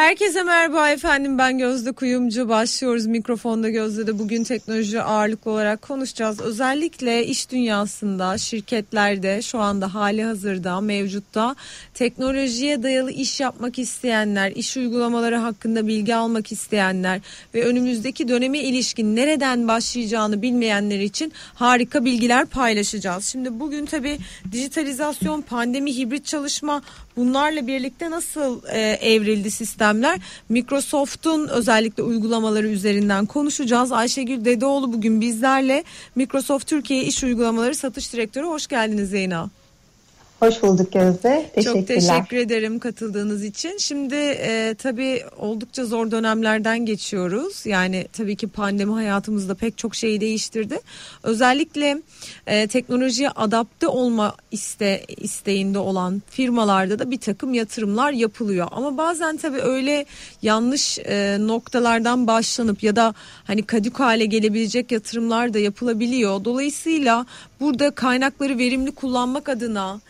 Herkese merhaba efendim, ben Gözde Kuyumcu. Başlıyoruz mikrofonda Gözde'de. Bugün teknoloji ağırlıklı olarak konuşacağız. Özellikle iş dünyasında, şirketlerde şu anda hali hazırda mevcutta teknolojiye dayalı iş yapmak isteyenler, iş uygulamaları hakkında bilgi almak isteyenler ve önümüzdeki döneme ilişkin nereden başlayacağını bilmeyenler için harika bilgiler paylaşacağız. Şimdi bugün tabii dijitalizasyon, pandemi, hibrit çalışma, bunlarla birlikte nasıl evrildi sistemler? Microsoft'un özellikle uygulamaları üzerinden konuşacağız. Ayşegül Dedeoğlu bugün bizlerle, Microsoft Türkiye İş Uygulamaları Satış Direktörü. Hoş geldiniz Zeyna. Hoş bulduk Gözde. Teşekkürler. Çok teşekkür ederim katıldığınız için. Şimdi tabii oldukça zor dönemlerden geçiyoruz. Yani tabii ki pandemi hayatımızda pek çok şeyi değiştirdi. Özellikle teknolojiye adapte olma isteğinde olan firmalarda da bir takım yatırımlar yapılıyor. Ama bazen tabii öyle yanlış noktalardan başlanıp ya da hani kadük hale gelebilecek yatırımlar da yapılabiliyor. Dolayısıyla burada kaynakları verimli kullanmak adına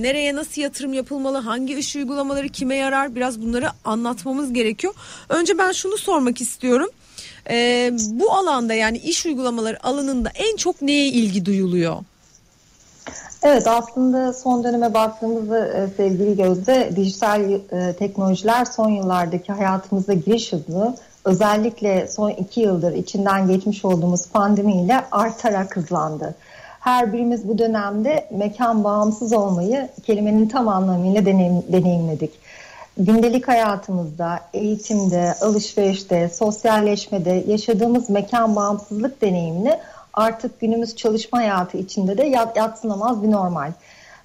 nereye nasıl yatırım yapılmalı, hangi iş uygulamaları kime yarar, biraz bunları anlatmamız gerekiyor. Önce ben şunu sormak istiyorum. Bu alanda, yani iş uygulamaları alanında en çok neye ilgi duyuluyor? Evet, aslında son döneme baktığımızda sevgili Gözde, dijital teknolojiler son yıllardaki hayatımıza giriş hızı, özellikle son 2 yıldır içinden geçmiş olduğumuz pandemiyle artarak hızlandı. Her birimiz bu dönemde mekan bağımsız olmayı kelimenin tam anlamıyla deneyimledik. Gündelik hayatımızda, eğitimde, alışverişte, sosyalleşmede yaşadığımız mekan bağımsızlık deneyimini artık günümüz çalışma hayatı içinde de yadsınamaz bir normal.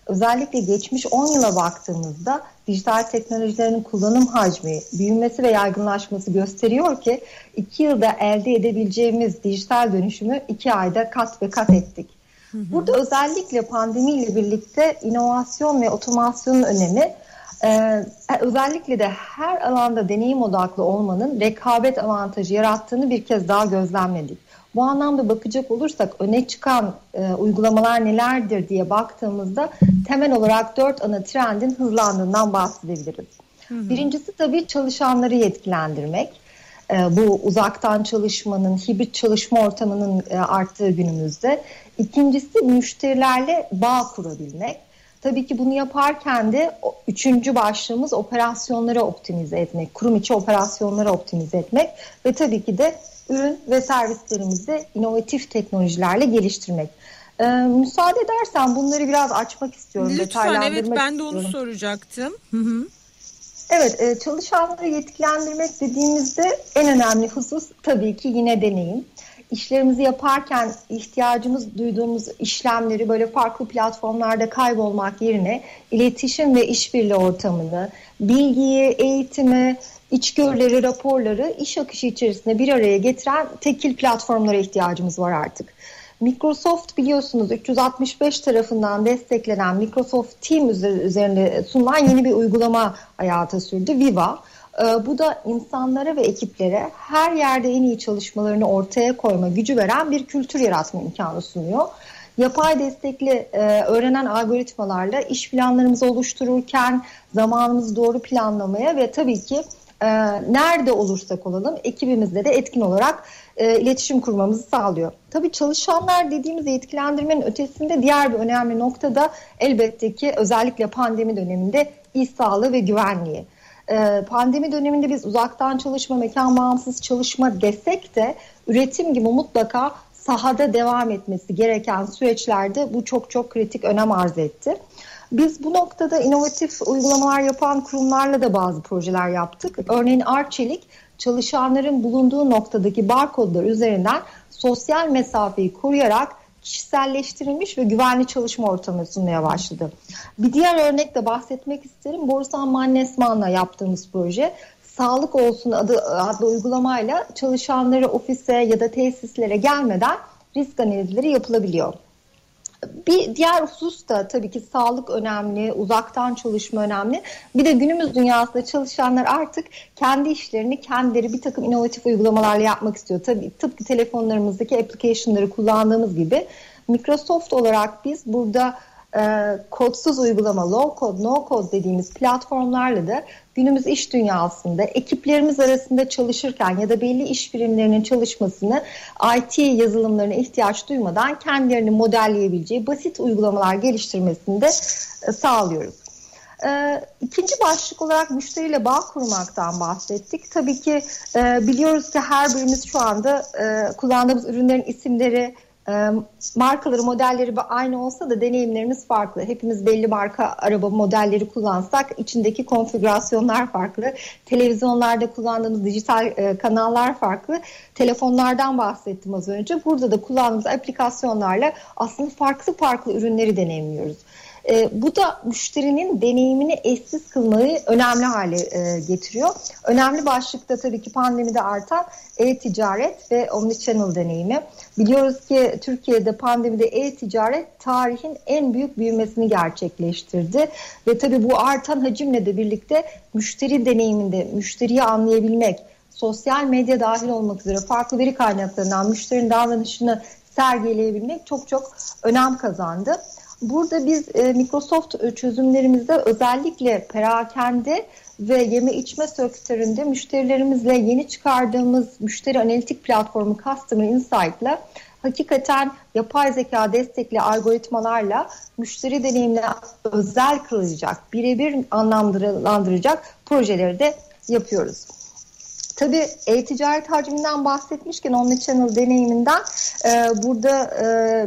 Özellikle geçmiş 10 yıla baktığımızda dijital teknolojilerin kullanım hacmi, büyümesi ve yaygınlaşması gösteriyor ki 2 yılda elde edebileceğimiz dijital dönüşümü 2 ayda kat ve kat ettik. Burada özellikle pandemiyle birlikte inovasyon ve otomasyonun önemi, özellikle de her alanda deneyim odaklı olmanın rekabet avantajı yarattığını bir kez daha gözlemledik. Bu anlamda bakacak olursak öne çıkan uygulamalar nelerdir diye baktığımızda temel olarak 4 ana trendin hızlandığından bahsedebiliriz. Birincisi tabii çalışanları yetkilendirmek. Bu uzaktan çalışmanın, hibrit çalışma ortamının arttığı günümüzde. İkincisi müşterilerle bağ kurabilmek. Tabii ki bunu yaparken de 3. başlığımız operasyonları optimize etmek, kurum içi operasyonları optimize etmek ve tabii ki de ürün ve servislerimizi inovatif teknolojilerle geliştirmek. Müsaade edersen bunları biraz açmak istiyorum. Lütfen, evet, ben de onu soracaktım. Hı. Evet, çalışanları yetkilendirmek dediğimizde en önemli husus tabii ki yine deneyim. İşlerimizi yaparken ihtiyacımız duyduğumuz işlemleri böyle farklı platformlarda kaybolmak yerine iletişim ve işbirliği ortamını, bilgiyi, eğitimi, içgörüleri, raporları iş akışı içerisinde bir araya getiren tekil platformlara ihtiyacımız var artık. Microsoft biliyorsunuz 365 tarafından desteklenen Microsoft Team üzerinde sunulan yeni bir uygulama hayata sürdü, Viva. Bu da insanlara ve ekiplere her yerde en iyi çalışmalarını ortaya koyma gücü veren bir kültür yaratma imkanı sunuyor. Yapay destekli öğrenen algoritmalarla iş planlarımızı oluştururken zamanımızı doğru planlamaya ve tabii ki nerede olursak olalım ekibimizle de etkin olarak iletişim kurmamızı sağlıyor. Tabii çalışanlar dediğimiz yetkilendirmenin ötesinde diğer bir önemli nokta da elbette ki özellikle pandemi döneminde iş sağlığı ve güvenliği. Pandemi döneminde biz uzaktan çalışma, mekan bağımsız çalışma desek de üretim gibi mutlaka sahada devam etmesi gereken süreçlerde bu çok kritik önem arz etti. Biz bu noktada inovatif uygulamalar yapan kurumlarla da bazı projeler yaptık. Örneğin Arçelik, çalışanların bulunduğu noktadaki barkodlar üzerinden sosyal mesafeyi koruyarak kişiselleştirilmiş ve güvenli çalışma ortamı sunmaya başladı. Bir diğer örnek de bahsetmek isterim. Borusan Mannesman'la yaptığımız proje, Sağlık Olsun adlı uygulamayla çalışanları ofise ya da tesislere gelmeden risk analizleri yapılabiliyor. Bir diğer husus da tabii ki sağlık önemli, uzaktan çalışma önemli. Bir de günümüz dünyasında çalışanlar artık kendi işlerini kendileri bir takım inovatif uygulamalarla yapmak istiyor. Tabii tıpkı telefonlarımızdaki application'ları kullandığımız gibi Microsoft olarak biz burada kodsuz uygulama, low code, no code dediğimiz platformlarla da günümüz iş dünyasında ekiplerimiz arasında çalışırken ya da belli iş birimlerinin çalışmasını IT yazılımlarına ihtiyaç duymadan kendilerini modelleyebileceği basit uygulamalar geliştirmesini de sağlıyoruz. İkinci başlık olarak müşteriyle bağ kurmaktan bahsettik. Tabii ki biliyoruz ki her birimiz şu anda kullandığımız ürünlerin isimleri, markaları, modelleri aynı olsa da deneyimlerimiz farklı. Hepimiz belli marka araba modelleri kullansak içindeki konfigürasyonlar farklı. Televizyonlarda kullandığımız dijital kanallar farklı. Telefonlardan bahsettim az önce. Burada da kullandığımız aplikasyonlarla aslında farklı ürünleri deneyimliyoruz. Bu da müşterinin deneyimini eşsiz kılmayı önemli hale getiriyor. Önemli başlıkta tabii ki pandemide artan e-ticaret ve omnichannel deneyimi. Biliyoruz ki Türkiye'de pandemide e-ticaret tarihin en büyük büyümesini gerçekleştirdi. Ve tabii bu artan hacimle de birlikte müşteri deneyiminde müşteriyi anlayabilmek, sosyal medya dahil olmak üzere farklı veri kaynaklarından müşterinin davranışını sergileyebilmek çok önem kazandı. Burada biz Microsoft çözümlerimizde özellikle perakende ve yeme içme sektöründe müşterilerimizle yeni çıkardığımız müşteri analitik platformu Customer Insight'la hakikaten yapay zeka destekli algoritmalarla müşteri deneyimine özel kılacak, birebir anlamlandıracak projeleri de yapıyoruz. Tabii e-ticaret hacminden bahsetmişken omnichannel deneyiminden burada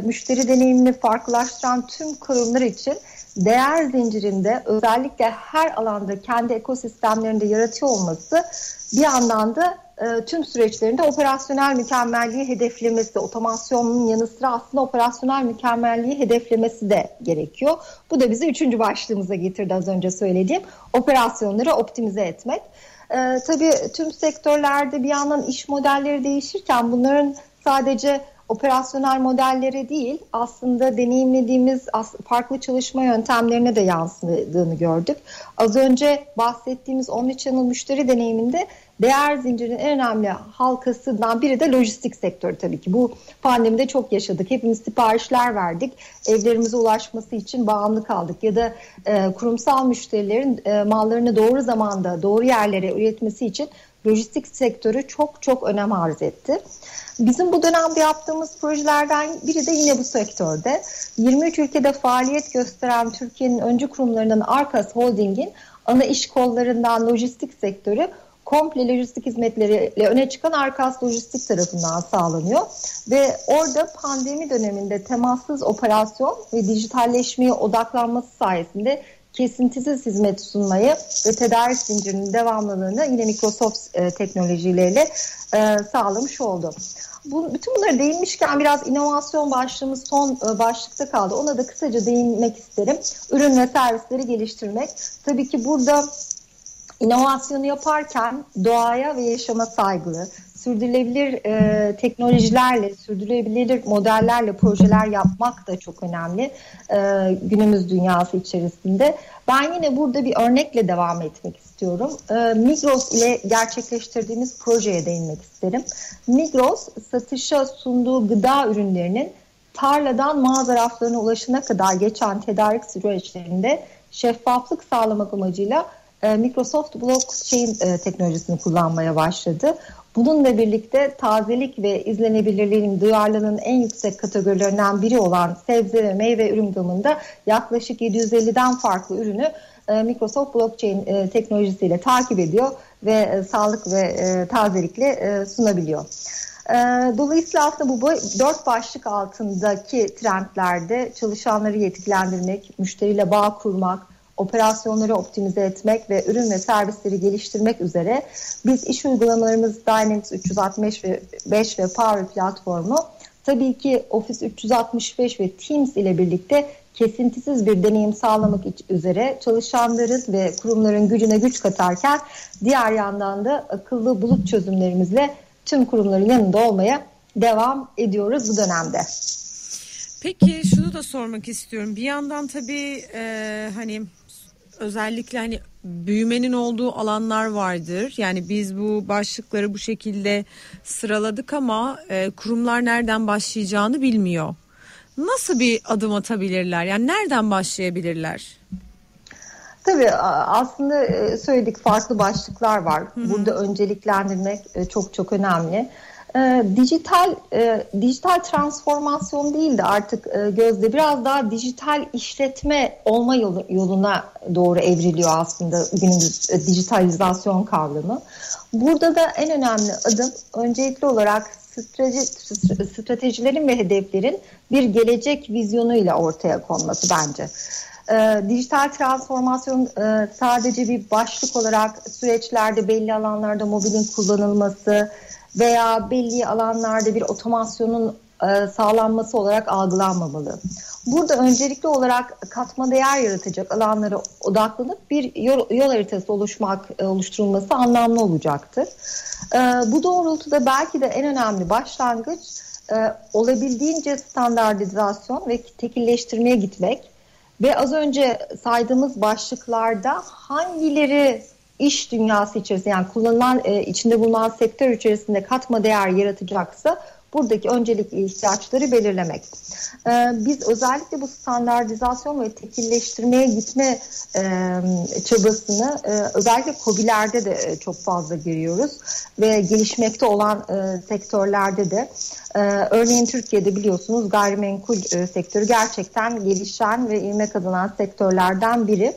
müşteri deneyimini farklılaştıran tüm kurumlar için değer zincirinde özellikle her alanda kendi ekosistemlerinde yaratıyor olması bir yandan da tüm süreçlerinde operasyonel mükemmelliği hedeflemesi, otomasyonun yanı sıra aslında operasyonel mükemmelliği hedeflemesi de gerekiyor. Bu da bizi üçüncü başlığımıza getirdi az önce söylediğim operasyonları optimize etmek. Tabii tüm sektörlerde bir yandan iş modelleri değişirken bunların sadece operasyonel modellere değil aslında deneyimlediğimiz farklı çalışma yöntemlerine de yansıdığını gördük. Az önce bahsettiğimiz omnichannel müşteri deneyiminde değer zincirinin en önemli halkasından biri de lojistik sektörü tabii ki. Bu pandemide çok yaşadık. Hepimiz siparişler verdik. Evlerimize ulaşması için bağımlı kaldık. Ya da kurumsal müşterilerin mallarını doğru zamanda, doğru yerlere üretmesi için lojistik sektörü çok önem arz etti. Bizim bu dönemde yaptığımız projelerden biri de yine bu sektörde. 23 ülkede faaliyet gösteren Türkiye'nin öncü kurumlarından Arkas Holding'in ana iş kollarından lojistik sektörü komple lojistik hizmetleriyle öne çıkan Arkas Lojistik tarafından sağlanıyor. Ve orada pandemi döneminde temassız operasyon ve dijitalleşmeye odaklanması sayesinde kesintisiz hizmet sunmayı ve tedarik zincirinin devamlılığını yine Microsoft teknolojileriyle sağlamış oldu. Bütün bunlara değinmişken biraz inovasyon başlığımız son başlıkta kaldı. Ona da kısaca değinmek isterim. Ürün ve servisleri geliştirmek. Tabii ki burada inovasyonu yaparken doğaya ve yaşama saygılı, sürdürülebilir teknolojilerle, sürdürülebilir modellerle projeler yapmak da çok önemli günümüz dünyası içerisinde. Ben yine burada bir örnekle devam etmek istiyorum. Migros ile gerçekleştirdiğimiz projeye değinmek isterim. Migros, satışa sunduğu gıda ürünlerinin tarladan mağaza raflarına ulaşana kadar geçen tedarik süreçlerinde şeffaflık sağlamak amacıyla Microsoft blockchain teknolojisini kullanmaya başladı. Bununla birlikte tazelik ve izlenebilirliğin duyarlılığının en yüksek kategorilerinden biri olan sebze ve meyve ürün gamında yaklaşık 750'den farklı ürünü Microsoft blockchain teknolojisiyle takip ediyor ve sağlık ve tazelikle sunabiliyor. Dolayısıyla aslında bu 4 başlık altındaki trendlerde çalışanları yetkilendirmek, müşteriyle bağ kurmak, operasyonları optimize etmek ve ürün ve servisleri geliştirmek üzere biz iş uygulamalarımız Dynamics 365 ve Power Platformu tabii ki Office 365 ve Teams ile birlikte kesintisiz bir deneyim sağlamak üzere çalışanların ve kurumların gücüne güç katarken diğer yandan da akıllı bulut çözümlerimizle tüm kurumların yanında olmaya devam ediyoruz bu dönemde. Peki şunu da sormak istiyorum. Bir yandan tabii hani özellikle hani büyümenin olduğu alanlar vardır. Yani biz bu başlıkları bu şekilde sıraladık ama kurumlar nereden başlayacağını bilmiyor. nasıl bir adım atabilirler? Yani nereden başlayabilirler? Tabii aslında söyledik, farklı başlıklar var. Hı-hı. Burada önceliklendirmek çok çok önemli. Dijital transformasyon değil de artık Gözde biraz daha dijital işletme olma yoluna doğru evriliyor aslında günümüz dijitalizasyon kavramı. Burada da en önemli adım öncelikli olarak stratejilerin ve hedeflerin bir gelecek vizyonuyla ortaya konması bence. Dijital transformasyon sadece bir başlık olarak süreçlerde belli alanlarda mobilin kullanılması veya belli alanlarda bir otomasyonun sağlanması olarak algılanmamalı. Burada öncelikli olarak katma değer yaratacak alanlara odaklanıp bir yol haritası oluşturulması anlamlı olacaktır. Bu doğrultuda belki de en önemli başlangıç olabildiğince standartizasyon ve tekilleştirmeye gitmek ve az önce saydığımız başlıklarda hangileri iş dünyası içerisinde, yani kullanılan içinde bulunan sektör içerisinde katma değer yaratacaksa buradaki öncelikli ihtiyaçları belirlemek. Biz özellikle bu standartizasyon ve tekilleştirmeye gitme çabasını özellikle KOBİ'lerde de çok fazla görüyoruz ve gelişmekte olan sektörlerde de. Örneğin Türkiye'de biliyorsunuz gayrimenkul sektörü gerçekten gelişen ve ivme kazanan sektörlerden biri.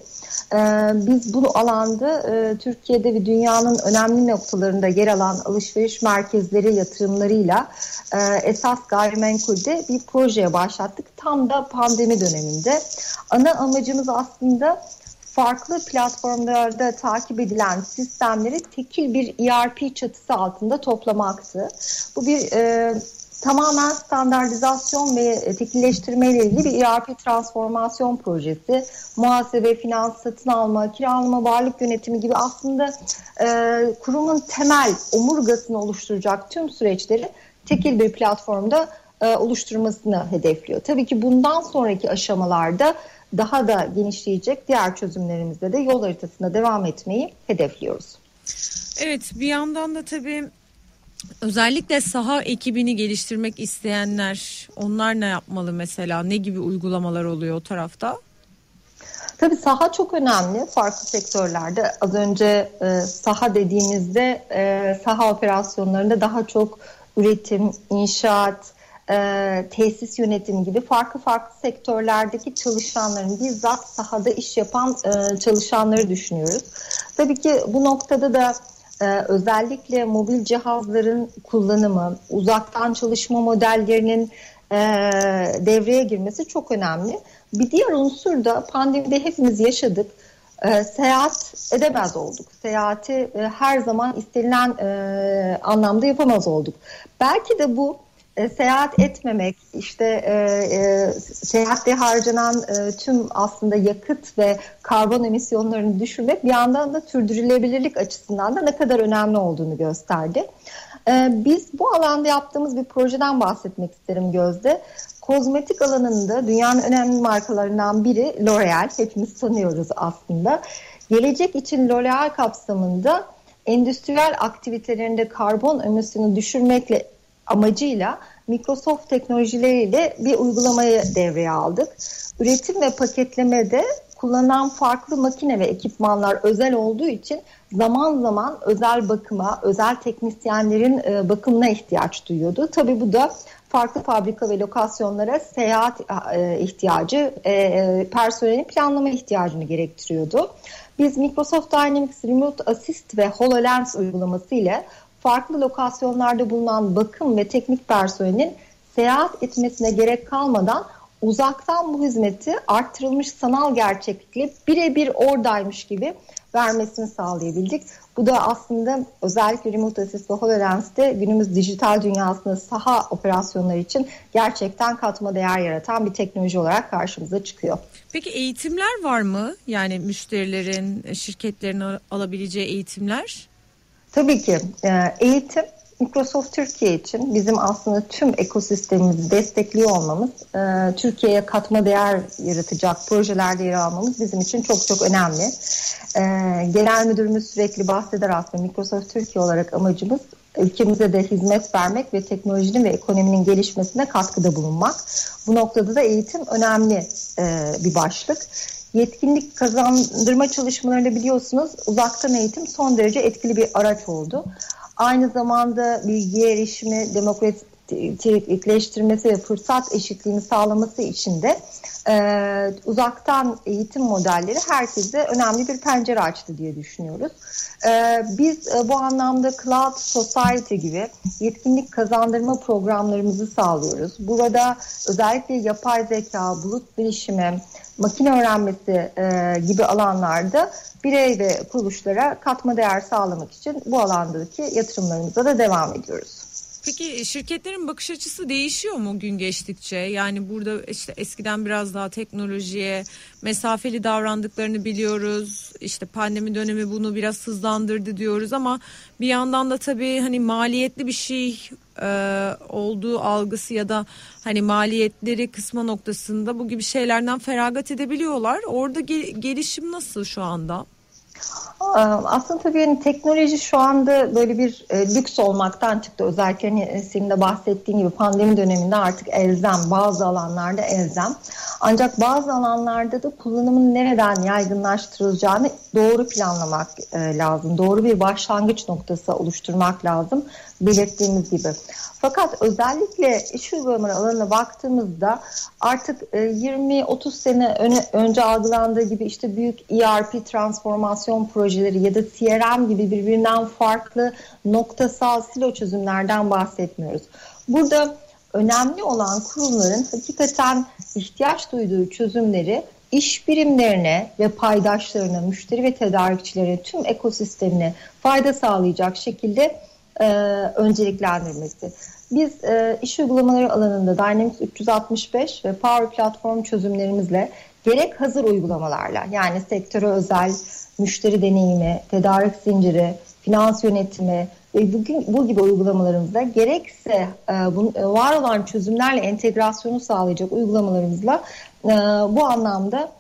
Biz bu alanda Türkiye'de ve dünyanın önemli noktalarında yer alan alışveriş merkezleri yatırımlarıyla esas gayrimenkulde bir projeye başlattık. Tam da pandemi döneminde. Ana amacımız aslında farklı platformlarda takip edilen sistemleri tekil bir ERP çatısı altında toplamaktı. Bu bir tamamen standartizasyon ve tekilleştirme ile ilgili bir ERP transformasyon projesi. Muhasebe, finans, satın alma, kiralama, varlık yönetimi gibi aslında kurumun temel omurgasını oluşturacak tüm süreçleri tekil bir platformda oluşturmasını hedefliyor. Tabii ki bundan sonraki aşamalarda daha da genişleyecek diğer çözümlerimizde de yol haritasına devam etmeyi hedefliyoruz. Evet, bir yandan da tabii özellikle saha ekibini geliştirmek isteyenler, onlar ne yapmalı mesela? Ne gibi uygulamalar oluyor o tarafta? Tabii saha çok önemli farklı sektörlerde. Az önce saha dediğimizde saha operasyonlarında daha çok üretim, inşaat, tesis yönetimi gibi farklı sektörlerdeki çalışanların bizzat sahada iş yapan çalışanları düşünüyoruz. Tabii ki bu noktada da özellikle mobil cihazların kullanımı, uzaktan çalışma modellerinin devreye girmesi çok önemli. Bir diğer unsur da pandemide hepimiz yaşadık. Seyahat edemez olduk. Seyahati her zaman istenilen anlamda yapamaz olduk. Belki de bu seyahat etmemek, işte seyahatte harcanan tüm aslında yakıt ve karbon emisyonlarını düşürmek bir yandan da sürdürülebilirlik açısından da ne kadar önemli olduğunu gösterdi. Biz bu alanda yaptığımız bir projeden bahsetmek isterim Gözde. Kozmetik alanında dünyanın önemli markalarından biri L'Oreal, hepimiz tanıyoruz aslında. Gelecek için L'Oreal kapsamında endüstriyel aktivitelerinde karbon emisyonu düşürmekle amacıyla Microsoft teknolojileriyle bir uygulamayı devreye aldık. Üretim ve paketlemede kullanılan farklı makine ve ekipmanlar özel olduğu için zaman zaman özel bakıma, özel teknisyenlerin bakımına ihtiyaç duyuyordu. Tabii bu da farklı fabrika ve lokasyonlara seyahat ihtiyacı, personelin planlama ihtiyacını gerektiriyordu. Biz Microsoft Dynamics Remote Assist ve HoloLens uygulaması ile farklı lokasyonlarda bulunan bakım ve teknik personelin seyahat etmesine gerek kalmadan uzaktan bu hizmeti arttırılmış sanal gerçeklikle birebir oradaymış gibi vermesini sağlayabildik. Bu da aslında özellikle Remote Assist ve HoloLens'te günümüz dijital dünyasında saha operasyonları için gerçekten katma değer yaratan bir teknoloji olarak karşımıza çıkıyor. Peki eğitimler var mı? Yani müşterilerin, şirketlerin alabileceği eğitimler? Tabii ki eğitim Microsoft Türkiye için bizim aslında tüm ekosistemimizi destekliyor olmamız, Türkiye'ye katma değer yaratacak projelerde yer almamız bizim için çok çok önemli. Genel müdürümüz sürekli bahseder aslında Microsoft Türkiye olarak amacımız ülkemize de hizmet vermek ve teknolojinin ve ekonominin gelişmesine katkıda bulunmak. Bu noktada da eğitim önemli bir başlık. Yetkinlik kazandırma çalışmalarıyla biliyorsunuz uzaktan eğitim son derece etkili bir araç oldu. Aynı zamanda bilgiye erişimi, demokratikleştirmesi ve fırsat eşitliğini sağlaması için de uzaktan eğitim modelleri herkese önemli bir pencere açtı diye düşünüyoruz. Biz bu anlamda Cloud Society gibi yetkinlik kazandırma programlarımızı sağlıyoruz. Burada özellikle yapay zeka, bulut bilişimi, makine öğrenmesi gibi alanlarda birey ve kuruluşlara katma değer sağlamak için bu alandaki yatırımlarımıza da devam ediyoruz. Peki şirketlerin bakış açısı değişiyor mu gün geçtikçe? Yani burada işte eskiden biraz daha teknolojiye mesafeli davrandıklarını biliyoruz. İşte pandemi dönemi bunu biraz hızlandırdı diyoruz ama bir yandan da tabii hani maliyetli bir şey olduğu algısı ya da hani maliyetleri kısma noktasında bu gibi şeylerden feragat edebiliyorlar. Orada gelişim nasıl şu anda? Aslında tabii yani teknoloji şu anda böyle bir lüks olmaktan çıktı. Özellikle hani senin de bahsettiğin gibi pandemi döneminde artık elzem, bazı alanlarda elzem. Ancak bazı alanlarda da kullanımın nereden yaygınlaştırılacağını doğru planlamak lazım. Doğru bir başlangıç noktası oluşturmak lazım belirttiğimiz gibi. Fakat özellikle iş uygulamaları alanına baktığımızda artık 20-30 sene önce algılandığı gibi işte büyük ERP transformasyon projeleri ya da CRM gibi birbirinden farklı noktasal silo çözümlerden bahsetmiyoruz. Burada önemli olan kurumların hakikaten ihtiyaç duyduğu çözümleri iş birimlerine ve paydaşlarına, müşteri ve tedarikçilere, tüm ekosistemine fayda sağlayacak şekilde önceliklendirmesi. Biz iş uygulamaları alanında Dynamics 365 ve Power Platform çözümlerimizle gerek hazır uygulamalarla, yani sektöre özel müşteri deneyimi, tedarik zinciri, finans yönetimi ve bugün bu gibi uygulamalarımızla gerekse var olan çözümlerle entegrasyonu sağlayacak uygulamalarımızla bu anlamda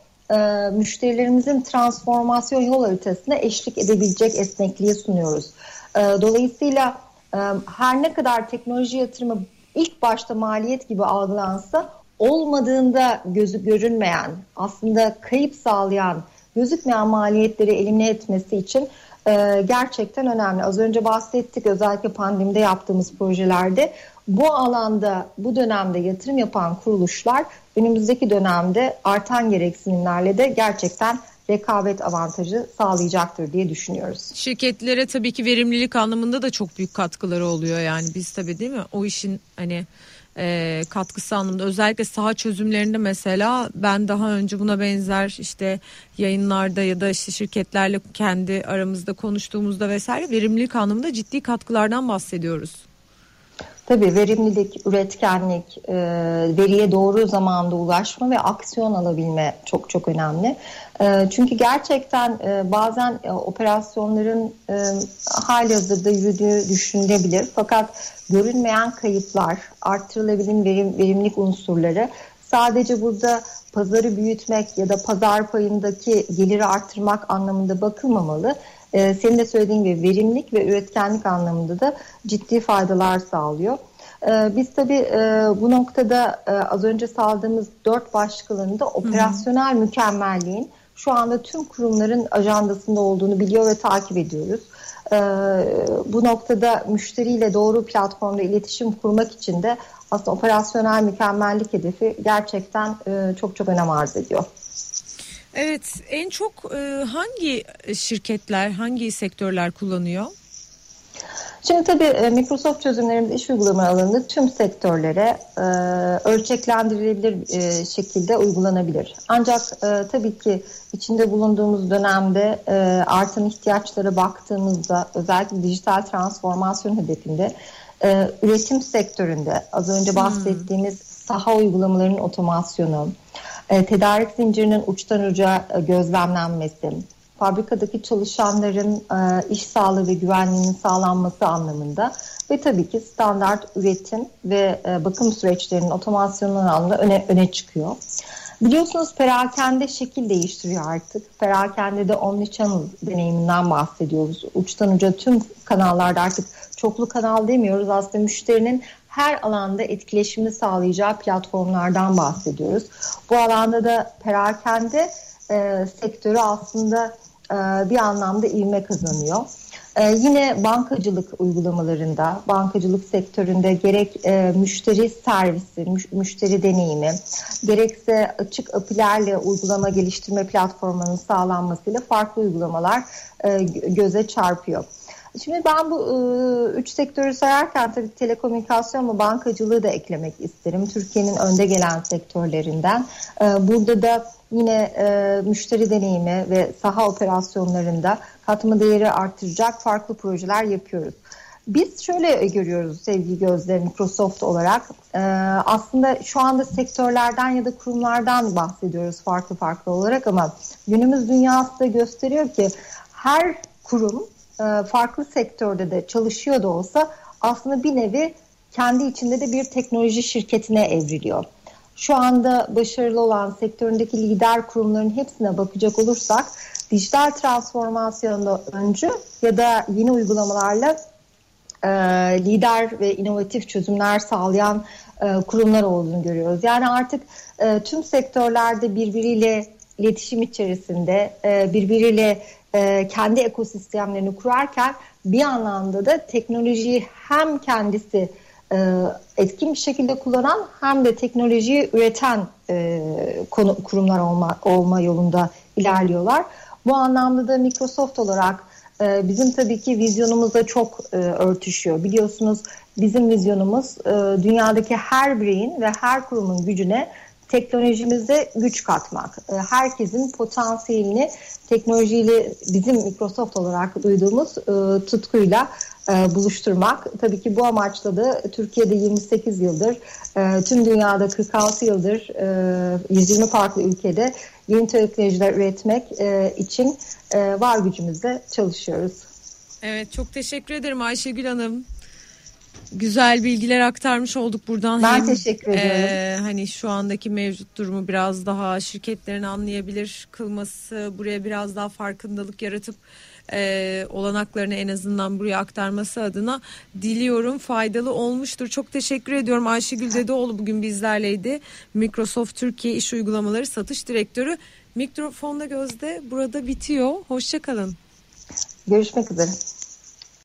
müşterilerimizin transformasyon yol haritasına eşlik edebilecek esnekliği sunuyoruz. Dolayısıyla her ne kadar teknoloji yatırımı ilk başta maliyet gibi algılansa, olmadığında gözü görünmeyen, aslında kayıp sağlayan, gözükmeyen maliyetleri elimine etmesi için gerçekten önemli. Az önce bahsettik, özellikle pandemide yaptığımız projelerde bu alanda, bu dönemde yatırım yapan kuruluşlar önümüzdeki dönemde artan gereksinimlerle de gerçekten rekabet avantajı sağlayacaktır diye düşünüyoruz. Şirketlere tabii ki verimlilik anlamında da çok büyük katkıları oluyor yani biz tabii değil mi? O işin hani katkısı anlamında özellikle saha çözümlerinde mesela ben daha önce buna benzer işte yayınlarda ya da işte şirketlerle kendi aramızda konuştuğumuzda vesaire verimlilik anlamında ciddi katkılardan bahsediyoruz. Tabii verimlilik, üretkenlik, veriye doğru zamanda ulaşma ve aksiyon alabilme çok çok önemli. Çünkü gerçekten bazen operasyonların halihazırda yürüdüğü düşünülebilir. Fakat görünmeyen kayıplar, artırılabilen verimlilik unsurları sadece burada pazarı büyütmek ya da pazar payındaki geliri artırmak anlamında bakılmamalı. Senin de söylediğin gibi verimlilik ve üretkenlik anlamında da ciddi faydalar sağlıyor. Biz tabii bu noktada az önce saldığımız 4 başlık alanında operasyonel mükemmelliğin şu anda tüm kurumların ajandasında olduğunu biliyor ve takip ediyoruz. Bu noktada müşteriyle doğru platformda iletişim kurmak için de aslında operasyonel mükemmellik hedefi gerçekten çok çok önem arz ediyor. Evet, en çok hangi şirketler, hangi sektörler kullanıyor? Şimdi tabii Microsoft çözümlerimiz iş uygulama alanında tüm sektörlere ölçeklendirilebilir şekilde uygulanabilir. Ancak tabii ki içinde bulunduğumuz dönemde artan ihtiyaçlara baktığımızda özellikle dijital transformasyon hedefinde üretim sektöründe az önce bahsettiğimiz saha uygulamalarının otomasyonu, tedarik zincirinin uçtan uca gözlemlenmesi, fabrikadaki çalışanların iş sağlığı ve güvenliğinin sağlanması anlamında ve tabii ki standart üretim ve bakım süreçlerinin otomasyonu anlamında öne çıkıyor. Biliyorsunuz perakende şekil değiştiriyor artık. Perakende de omnichannel deneyiminden bahsediyoruz. Uçtan uca tüm kanallarda artık çoklu kanal demiyoruz. Aslında müşterinin her alanda etkileşimini sağlayacağı platformlardan bahsediyoruz. Bu alanda da perakende sektörü aslında bir anlamda ivme kazanıyor. Yine bankacılık uygulamalarında, bankacılık sektöründe gerek müşteri servisi, müşteri deneyimi, gerekse açık API'lerle uygulama geliştirme platformunun sağlanmasıyla farklı uygulamalar göze çarpıyor. Şimdi ben bu üç sektörü sayarken tabii telekomünikasyon ve bankacılığı da eklemek isterim. Türkiye'nin önde gelen sektörlerinden. Burada da yine müşteri deneyimi ve saha operasyonlarında katma değeri artıracak farklı projeler yapıyoruz. Biz şöyle görüyoruz sevgili Gözde, Microsoft olarak aslında şu anda sektörlerden ya da kurumlardan bahsediyoruz farklı olarak ama günümüz dünyası da gösteriyor ki her kurum farklı sektörde de çalışıyor da olsa aslında bir nevi kendi içinde de bir teknoloji şirketine evriliyor. Şu anda başarılı olan sektöründeki lider kurumların hepsine bakacak olursak dijital transformasyonda öncü ya da yeni uygulamalarla lider ve inovatif çözümler sağlayan kurumlar olduğunu görüyoruz. Yani artık tüm sektörlerde birbiriyle iletişim içerisinde birbiriyle kendi ekosistemlerini kurarken bir anlamda da teknolojiyi hem kendisi etkin bir şekilde kullanan hem de teknolojiyi üreten kurumlar olma yolunda ilerliyorlar. Bu anlamda da Microsoft olarak bizim tabii ki vizyonumuzla çok örtüşüyor. Biliyorsunuz bizim vizyonumuz dünyadaki her bireyin ve her kurumun gücüne teknolojimize güç katmak. Herkesin potansiyelini teknolojiyle bizim Microsoft olarak duyduğumuz tutkuyla buluşturmak. Tabii ki bu amaçla da Türkiye'de 28 yıldır, tüm dünyada 46 yıldır 120 farklı ülkede yeni teknolojiler üretmek için var gücümüzle çalışıyoruz. Evet, çok teşekkür ederim Ayşegül Hanım. Güzel bilgiler aktarmış olduk buradan. Ben teşekkür ederim. Hani şu andaki mevcut durumu biraz daha şirketlerin anlayabilir kılması, buraya biraz daha farkındalık yaratıp olanaklarını en azından buraya aktarması adına diliyorum faydalı olmuştur. Çok teşekkür ediyorum. Ayşegül Dedeoğlu bugün bizlerleydi. Microsoft Türkiye İş Uygulamaları Satış Direktörü. Mikrofonda Gözde burada bitiyor. Hoşça kalın. Görüşmek üzere.